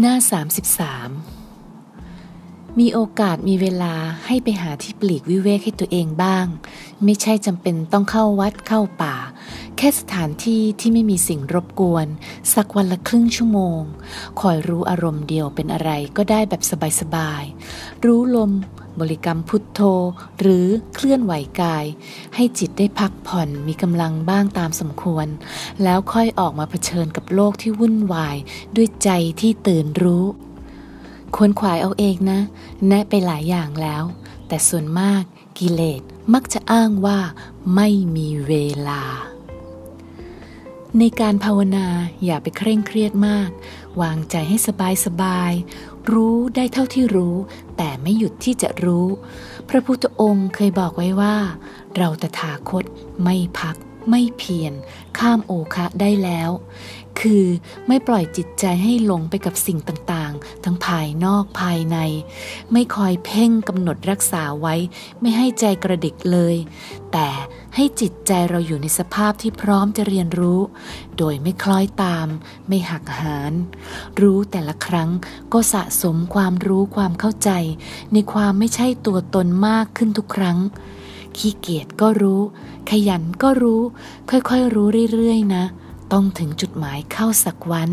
หน้า33มีโอกาสมีเวลาให้ไปหาที่ปลีกวิเวกให้ตัวเองบ้างไม่ใช่จำเป็นต้องเข้าวัดเข้าป่าแค่สถานที่ที่ไม่มีสิ่งรบกวนสักวันละครึ่งชั่วโมงคอยรู้อารมณ์เดียวเป็นอะไรก็ได้แบบสบายๆรู้ลมบริกรรมพุทโธหรือเคลื่อนไหวกายให้จิตได้พักผ่อนมีกำลังบ้างตามสมควรแล้วค่อยออกมาเผชิญกับโลกที่วุ่นวายด้วยใจที่ตื่นรู้ค้นคว้าเอาเองนะแนะไปหลายอย่างแล้วแต่ส่วนมากกิเลสมักจะอ้างว่าไม่มีเวลาในการภาวนาอย่าไปเคร่งเครียดมากวางใจให้สบายๆรู้ได้เท่าที่รู้แต่ไม่หยุดที่จะรู้พระพุทธองค์เคยบอกไว้ว่าเราตถาคตไม่พักไม่เพียรข้ามโอคะได้แล้วคือไม่ปล่อยจิตใจให้หลงไปกับสิ่งต่างๆทั้งภายนอกภายในไม่คอยเพ่งกำหนดรักษาไว้ไม่ให้ใจกระดิกเลยแต่ให้จิตใจเราอยู่ในสภาพที่พร้อมจะเรียนรู้โดยไม่คล้อยตามไม่หักหานรู้แต่ละครั้งก็สะสมความรู้ความเข้าใจในความไม่ใช่ตัวตนมากขึ้นทุกครั้งขี้เกียจก็รู้ขยันก็รู้ค่อยๆรู้เรื่อยๆนะต้องถึงจุดหมายเข้าสักวัน